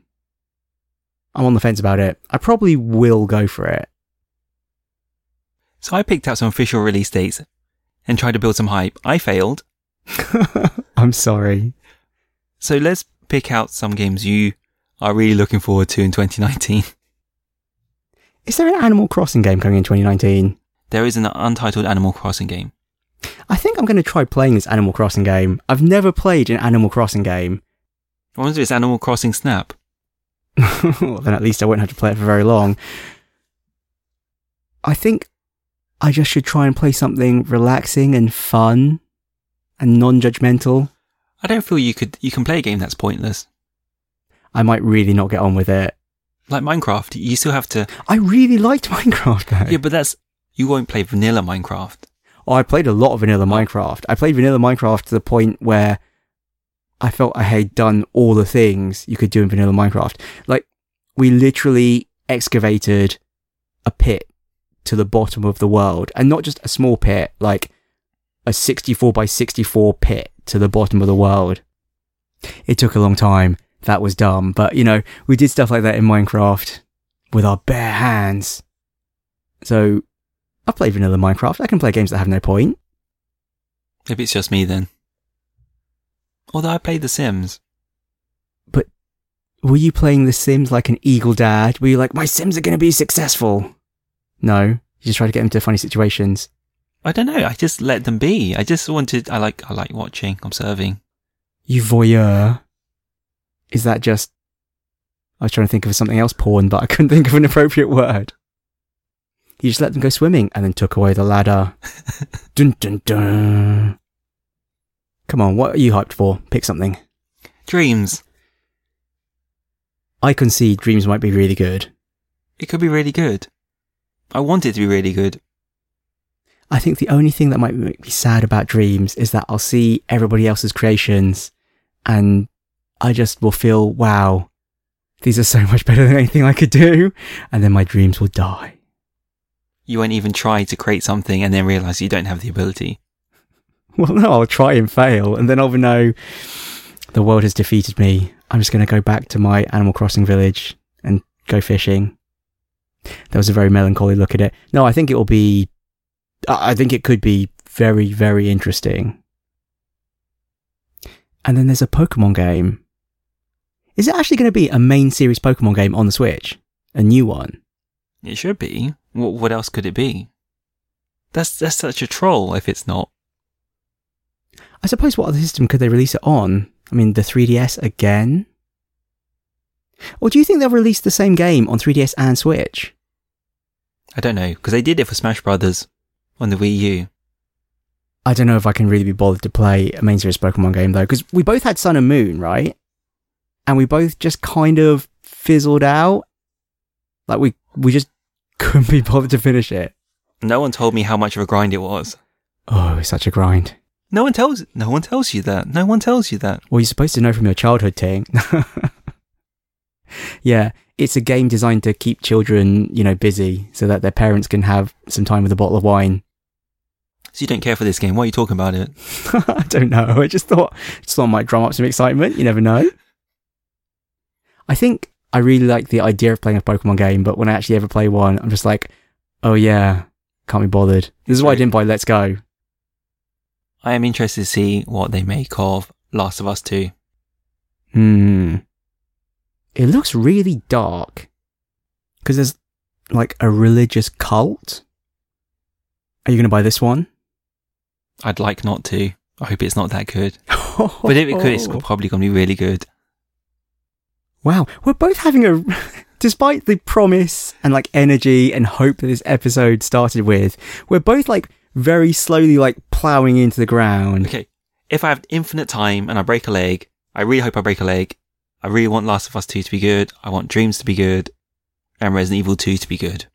I'm on the fence about it. I probably will go for it. So I picked out some official release dates and tried to build some hype. I failed. I'm sorry. So let's pick out some games you are really looking forward to in 2019. Is there an Animal Crossing game coming in 2019? There is an untitled Animal Crossing game. I think I'm going to try playing this Animal Crossing game. I've never played an Animal Crossing game. I wonder if it's Animal Crossing Snap. Well, then at least I won't have to play it for very long. I think I just should try and play something relaxing and fun and non-judgmental. I don't feel you can play a game that's pointless. I might really not get on with it. Like Minecraft, you still have to... I really liked Minecraft, though. Yeah, but you won't play vanilla Minecraft. Oh, I played a lot of vanilla Minecraft. I played vanilla Minecraft to the point where I felt I had done all the things you could do in vanilla Minecraft. Like, we literally excavated a pit to the bottom of the world. And not just a small pit, like a 64-by-64 pit to the bottom of the world. It took a long time. That was dumb, but you know, we did stuff like that in Minecraft with our bare hands. So, I've played vanilla Minecraft. I can play games that have no point. Maybe it's just me then. Although I played The Sims. But were you playing The Sims like an eagle dad? Were you like, my Sims are going to be successful? No, you just try to get them to funny situations. I don't know. I just let them be. I like watching, observing. You voyeur. Is that just... I was trying to think of something else porn, but I couldn't think of an appropriate word. You just let them go swimming and then took away the ladder. Dun, dun, dun. Come on, what are you hyped for? Pick something. Dreams. I concede Dreams might be really good. It could be really good. I want it to be really good. I think the only thing that might make me sad about Dreams is that I'll see everybody else's creations and... I just will feel, wow, these are so much better than anything I could do. And then my dreams will die. You won't even try to create something and then realise you don't have the ability. Well, no, I'll try and fail. And then I'll know the world has defeated me. I'm just going to go back to my Animal Crossing village and go fishing. That was a very melancholy look at it. No, I think it will be... I think it could be very, very interesting. And then there's a Pokemon game. Is it actually going to be a main series Pokemon game on the Switch? A new one? It should be. What else could it be? That's such a troll if it's not. I suppose what other system could they release it on? I mean, the 3DS again? Or do you think they'll release the same game on 3DS and Switch? I don't know, because they did it for Smash Brothers on the Wii U. I don't know if I can really be bothered to play a main series Pokemon game, though, because we both had Sun and Moon, right? And we both just kind of fizzled out. Like, we just couldn't be bothered to finish it. No one told me how much of a grind it was. Oh, it's such a grind. No one tells you that. Well, you're supposed to know from your childhood, Ting. Yeah, it's a game designed to keep children, busy so that their parents can have some time with a bottle of wine. So you don't care for this game. Why are you talking about it? I don't know. I just thought I might drum up some excitement. You never know. I think I really like the idea of playing a Pokemon game, but when I actually ever play one, I'm just like, oh yeah, can't be bothered. This is why I didn't buy Let's Go. I am interested to see what they make of Last of Us 2. It looks really dark. Because there's like a religious cult. Are you going to buy this one? I'd like not to. I hope it's not that good. But if it could, it's probably going to be really good. Wow. We're both having a... Despite the promise and like energy and hope that this episode started with, we're both like very slowly like ploughing into the ground. Okay. If I have infinite time and I break a leg, I really hope I break a leg. I really want Last of Us 2 to be good. I want Dreams to be good. And Resident Evil 2 to be good.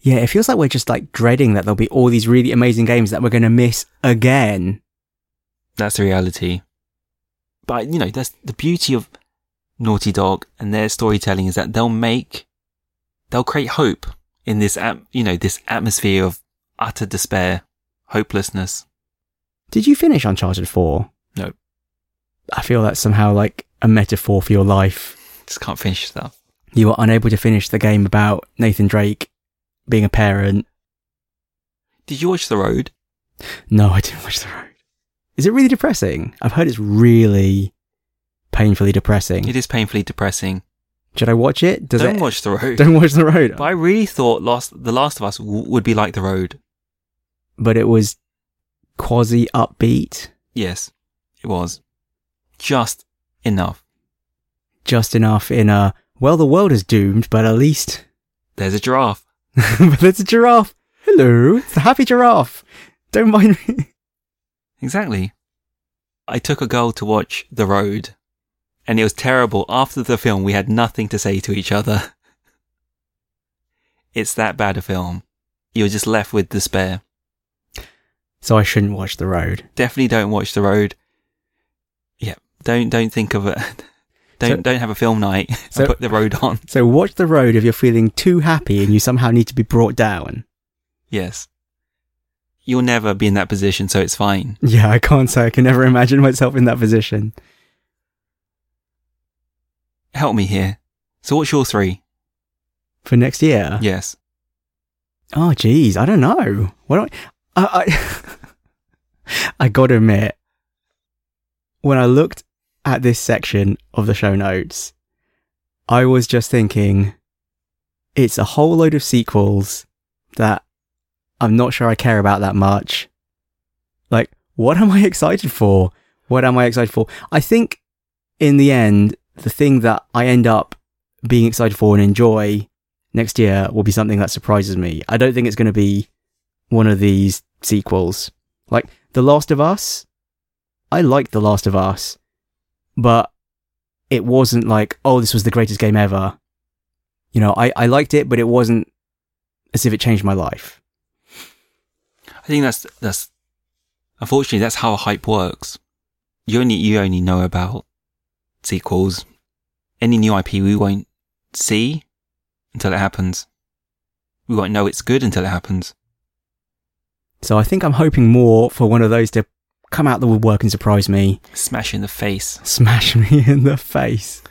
Yeah, it feels like we're just like dreading that there'll be all these really amazing games that we're going to miss again. That's the reality. But, you know, that's the beauty of Naughty Dog and their storytelling, is that they'll create hope in this, this atmosphere of utter despair, hopelessness. Did you finish Uncharted 4? No. I feel that's somehow like a metaphor for your life. Just can't finish stuff. You were unable to finish the game about Nathan Drake being a parent. Did you watch The Road? No, I didn't watch The Road. Is it really depressing? I've heard it's really painfully depressing. It is painfully depressing. Should I watch it? Don't watch The Road. Don't watch The Road. But I really thought The Last of Us would be like The Road. But it was quasi-upbeat? Yes, it was. Just enough. Just enough in a, well, the world is doomed, but at least... There's a giraffe. But there's a giraffe. Hello, it's the happy giraffe. Don't mind me. Exactly. I took a girl to watch The Road, and it was terrible. After the film, we had nothing to say to each other. It's that bad a film. You're just left with despair. So I shouldn't watch The Road. Definitely don't watch The Road. Yeah, don't think of it. Don't have a film night and put The Road on. So watch The Road if you're feeling too happy and you somehow need to be brought down. Yes. You'll never be in that position, so it's fine. Yeah, I can't say. I can never imagine myself in that position. Help me here. So what's your 3? For next year? Yes. Oh, geez. I don't know. Why don't... I gotta admit, when I looked at this section of the show notes, I was just thinking, it's a whole load of sequels that I'm not sure I care about that much. Like, what am I excited for? What am I excited for? I think, in the end, the thing that I end up being excited for and enjoy next year will be something that surprises me. I don't think it's going to be one of these sequels. Like, The Last of Us, I like The Last of Us, but it wasn't like, oh, this was the greatest game ever. You know, I liked it, but it wasn't as if it changed my life. I think that's unfortunately, that's how hype works. You only know about sequels. Any new IP we won't see until it happens. We won't know it's good until it happens. So I think I'm hoping more for one of those to come out the woodwork and surprise me. Smash in the face. Smash me in the face.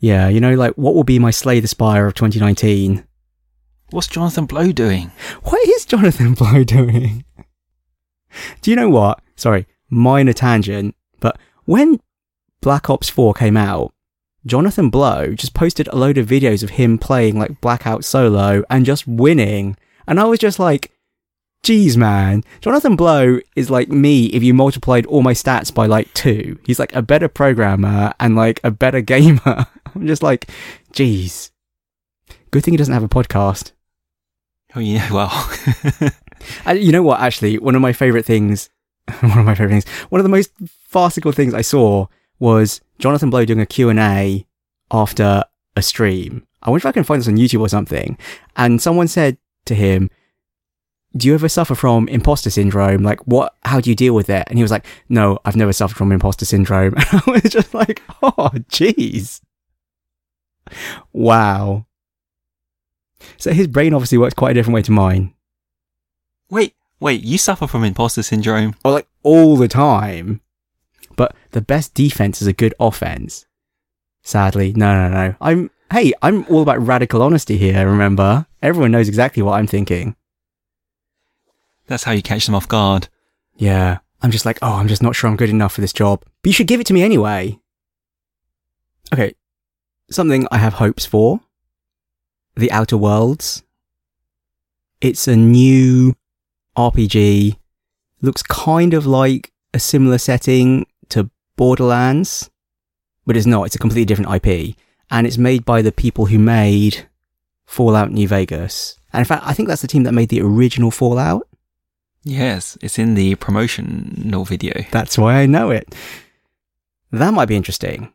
Yeah, you know, like, what will be my Slay the Spire of 2019? What's Jonathan Blow doing? What is Jonathan Blow doing? Do you know what? Sorry, minor tangent, but when Black Ops 4 came out, Jonathan Blow just posted a load of videos of him playing, like, Blackout Solo and just winning. And I was just like, geez, man, Jonathan Blow is like me if you multiplied all my stats by like 2. He's like a better programmer and like a better gamer. I'm just like, geez. Good thing he doesn't have a podcast. Oh, yeah, well. You know what, actually, one of the most farcical things I saw was Jonathan Blow doing a Q&A after a stream. I wonder if I can find this on YouTube or something. And someone said to him, do you ever suffer from imposter syndrome? Like, how do you deal with it? And he was like, no, I've never suffered from imposter syndrome. And I was just like, oh, jeez. Wow. So his brain obviously works quite a different way to mine. Wait, you suffer from imposter syndrome? Oh, like, all the time. But the best defense is a good offense. Sadly, no. I'm all about radical honesty here, remember? Everyone knows exactly what I'm thinking. That's how you catch them off guard. Yeah. I'm just like, oh, I'm just not sure I'm good enough for this job. But you should give it to me anyway. Okay. Something I have hopes for. The Outer Worlds. It's a new RPG. Looks kind of like a similar setting to Borderlands, but it's not. It's a completely different IP. And it's made by the people who made Fallout New Vegas. And in fact, I think that's the team that made the original Fallout. Yes, it's in the promotional video. That's why I know it. That might be interesting.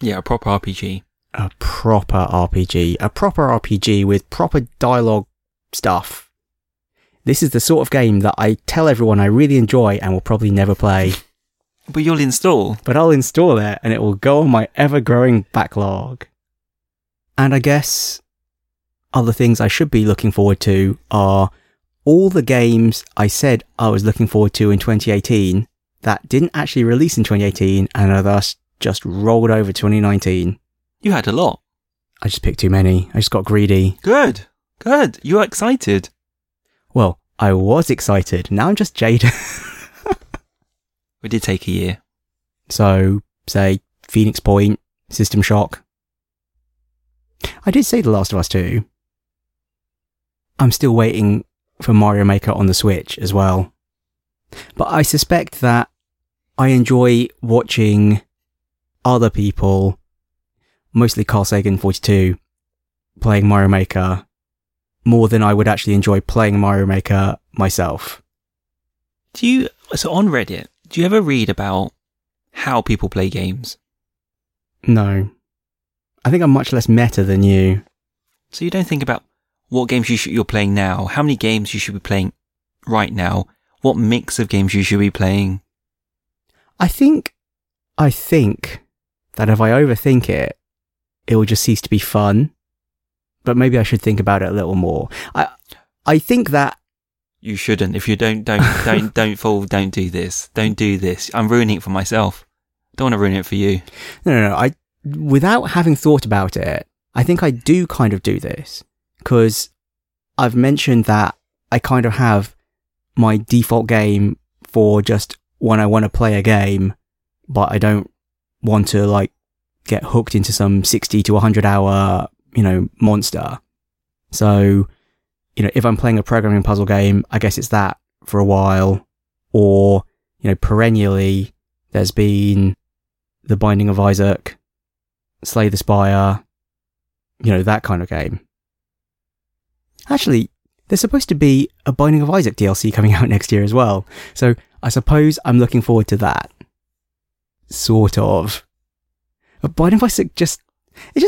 Yeah, a proper RPG. A proper RPG with proper dialogue stuff. This is the sort of game that I tell everyone I really enjoy and will probably never play. But you'll install. But I'll install it and it will go on my ever-growing backlog. And I guess other things I should be looking forward to are all the games I said I was looking forward to in 2018 that didn't actually release in 2018 and are thus just rolled over 2019. You had a lot. I just picked too many. I just got greedy. Good. You were excited. Well, I was excited. Now I'm just jaded. We did take a year. So, say, Phoenix Point, System Shock. I did say The Last of Us 2. I'm still waiting for Mario Maker on the Switch as well. But I suspect that I enjoy watching other people, mostly Carl Sagan 42, playing Mario Maker more than I would actually enjoy playing Mario Maker myself. So on Reddit, do you ever read about how people play games? No. I think I'm much less meta than you. So you don't think about what games you're playing now, how many games you should be playing right now, what mix of games you should be playing? I think that if I overthink it, it will just cease to be fun. But maybe I should think about it a little more. I think that you shouldn't. If you don't do this. Don't do this. I'm ruining it for myself. Don't want to ruin it for you. No. Without having thought about it, I think I do kind of do this. Because I've mentioned that I kind of have my default game for just when I want to play a game, but I don't want to get hooked into some 60 to 100 hour, monster. So, if I'm playing a programming puzzle game, I guess it's that for a while, or, perennially there's been The Binding of Isaac, Slay the Spire, that kind of game. Actually, there's supposed to be a Binding of Isaac DLC coming out next year as well. So I suppose I'm looking forward to that. Sort of. But Binding of Isaac just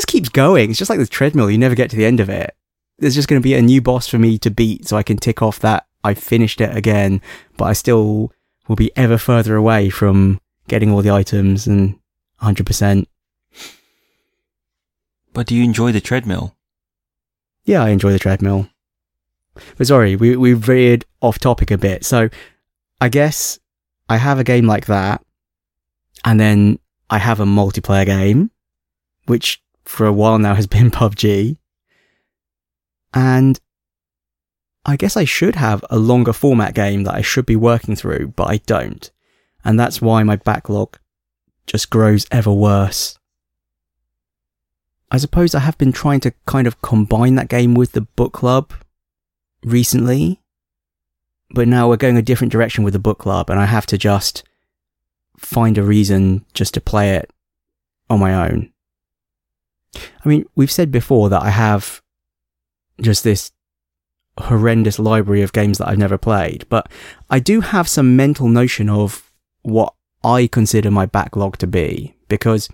keeps going. It's just like the treadmill. You never get to the end of it. There's just going to be a new boss for me to beat so I can tick off that I finished it again, but I still will be ever further away from getting all the items and 100%. But do you enjoy the treadmill? Yeah, I enjoy the treadmill. But sorry, we veered off topic a bit. So I guess I have a game like that, and then I have a multiplayer game, which for a while now has been PUBG. And I guess I should have a longer format game that I should be working through, but I don't. And that's why my backlog just grows ever worse. I suppose I have been trying to kind of combine that game with the book club recently, but now we're going a different direction with the book club and I have to just find a reason just to play it on my own. I mean, we've said before that I have just this horrendous library of games that I've never played, but I do have some mental notion of what I consider my backlog to be, because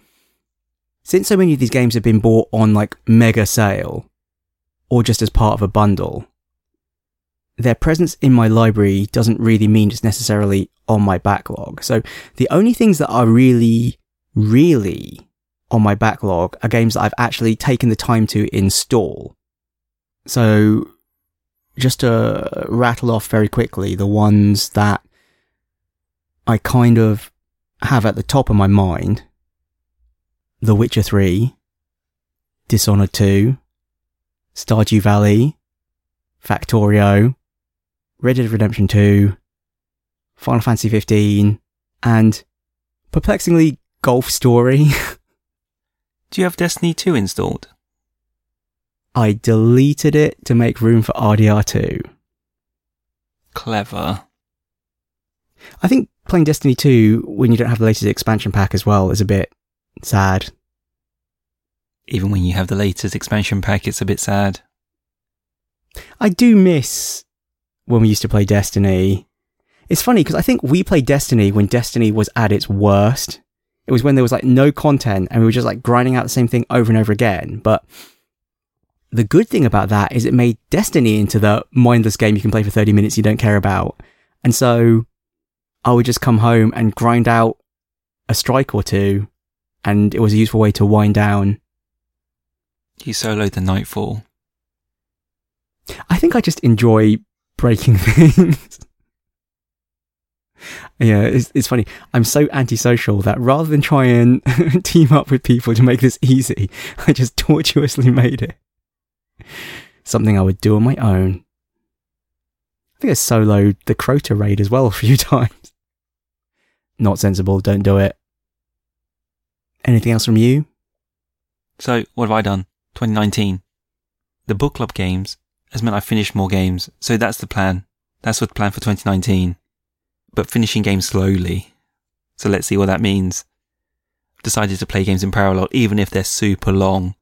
since so many of these games have been bought on mega sale or just as part of a bundle, their presence in my library doesn't really mean it's necessarily on my backlog. So the only things that are really, really on my backlog are games that I've actually taken the time to install. So just to rattle off very quickly, the ones that I kind of have at the top of my mind. The Witcher 3, Dishonored 2, Stardew Valley, Factorio, Red Dead Redemption 2, Final Fantasy 15, and perplexingly Golf Story. Do you have Destiny 2 installed? I deleted it to make room for RDR2. Clever. I think playing Destiny 2 when you don't have the latest expansion pack as well is a bit sad. Even when you have the latest expansion pack, it's a bit sad. I do miss when we used to play Destiny. It's funny because I think we played Destiny when Destiny was at its worst. It was when there was like no content and we were just like grinding out the same thing over and over again. But the good thing about that is it made Destiny into the mindless game you can play for 30 minutes you don't care about. And so I would just come home and grind out a strike or two, and it was a useful way to wind down. You soloed the Nightfall. I think I just enjoy breaking things. Yeah, it's funny. I'm so antisocial that rather than try and team up with people to make this easy, I just tortuously made it something I would do on my own. I think I soloed the Crota raid as well a few times. Not sensible, don't do it. Anything else from you? So, what have I done? 2019. The book club games has meant I've finished more games, so that's the plan. That's the plan for 2019. But finishing games slowly. So let's see what that means. I've decided to play games in parallel, even if they're super long.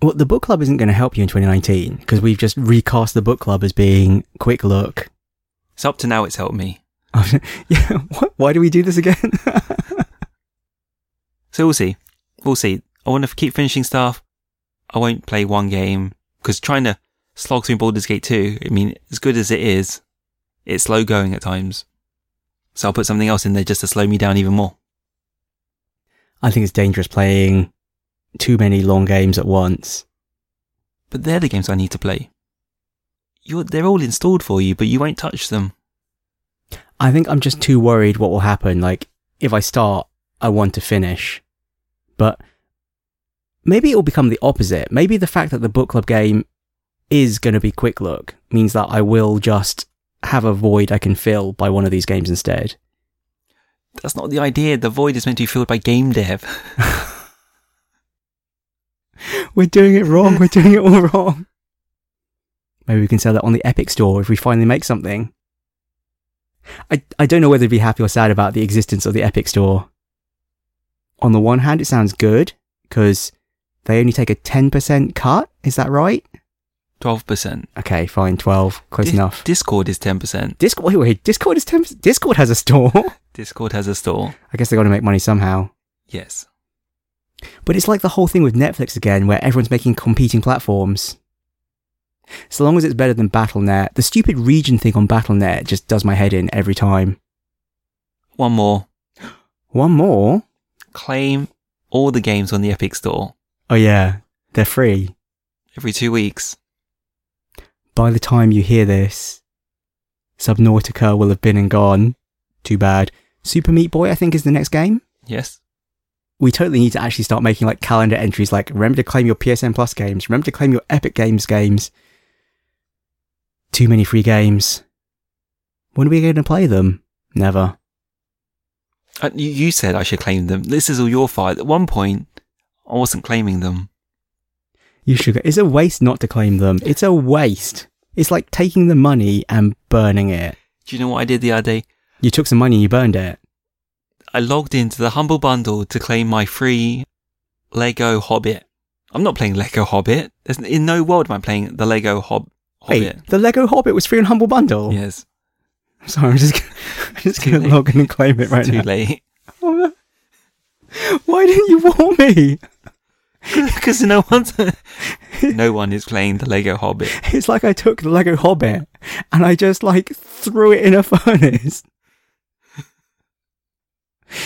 Well, the book club isn't going to help you in 2019, because we've just recast the book club as being quick look. So up to now it's helped me. Yeah, what? Why do we do this again? So we'll see. We'll see. I want to keep finishing stuff. I won't play one game, because trying to slog through Baldur's Gate 2, I mean, as good as it is, it's slow going at times. So I'll put something else in there just to slow me down even more. I think it's dangerous playing too many long games at once. But they're the games I need to play. They're all installed for you, but you won't touch them. I think I'm just too worried what will happen. Like, if I start, I want to finish. But maybe it will become the opposite. Maybe the fact that the book club game is going to be quick look means that I will just have a void I can fill by one of these games instead. That's not the idea. The void is meant to be filled by game dev. We're doing it wrong. We're doing it all wrong. Maybe we can sell it on the Epic Store if we finally make something. I don't know whether to be happy or sad about the existence of the Epic Store. On the one hand, it sounds good, because they only take a 10% cut. Is that right? 12%. Okay, fine, 12. Close enough. Discord is 10%. Wait, Discord is 10%? Discord has a store? Discord has a store. I guess they got to make money somehow. Yes. But it's like the whole thing with Netflix again, where everyone's making competing platforms. So long as it's better than Battle.net. The stupid region thing on Battle.net just does my head in every time. One more? Claim all the games on the Epic Store. Oh yeah, they're free. Every 2 weeks. By the time you hear this, Subnautica will have been and gone. Too bad. Super Meat Boy, I think, is the next game? Yes. We totally need to actually start making like calendar entries like, remember to claim your PSN Plus games, remember to claim your Epic Games games. Too many free games. When are we going to play them? Never. You said I should claim them. This is all your fault. At one point, I wasn't claiming them. You should. It's a waste not to claim them. It's a waste. It's like taking the money and burning it. Do you know what I did the other day? You took some money and you burned it. I logged into the Humble Bundle to claim my free Lego Hobbit. I'm not playing Lego Hobbit. In no world am I playing the Lego Hobbit. Wait, the Lego Hobbit was free on Humble Bundle? Yes. I'm sorry, I'm just going to log in and claim it right now. Too late. Oh, why didn't you warn me? Because no one is playing the Lego Hobbit. It's like I took the Lego Hobbit and I just like threw it in a furnace.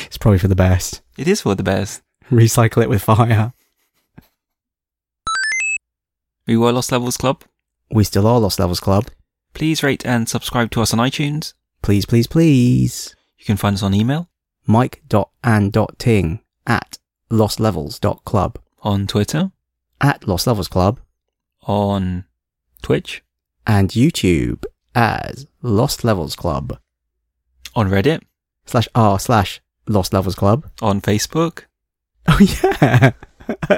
It's probably for the best. It is for the best. Recycle it with fire. We were Lost Levels Club. We still are Lost Levels Club. Please rate and subscribe to us on iTunes. Please, please, please. You can find us on email. mike.and.ting at lostlevels.club. On Twitter? At Lost Levels Club. On Twitch? And YouTube as Lost Levels Club. On Reddit? /r/Lost Levels Club. On Facebook? Oh yeah!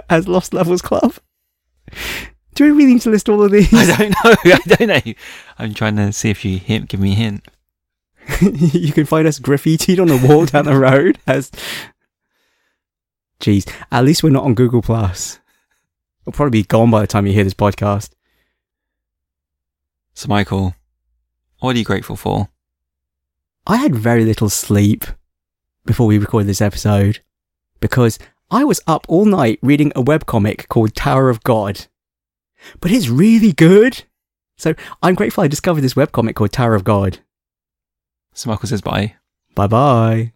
As Lost Levels Club. Do we really need to list all of these? I don't know. I'm trying to see if you give me a hint. You can find us graffitied on a wall down the road as... Jeez, at least we're not on Google+. We'll probably be gone by the time you hear this podcast. So Michael, what are you grateful for? I had very little sleep before we recorded this episode because I was up all night reading a webcomic called Tower of God. But it's really good. So I'm grateful I discovered this webcomic called Tower of God. So Michael says bye. Bye-bye.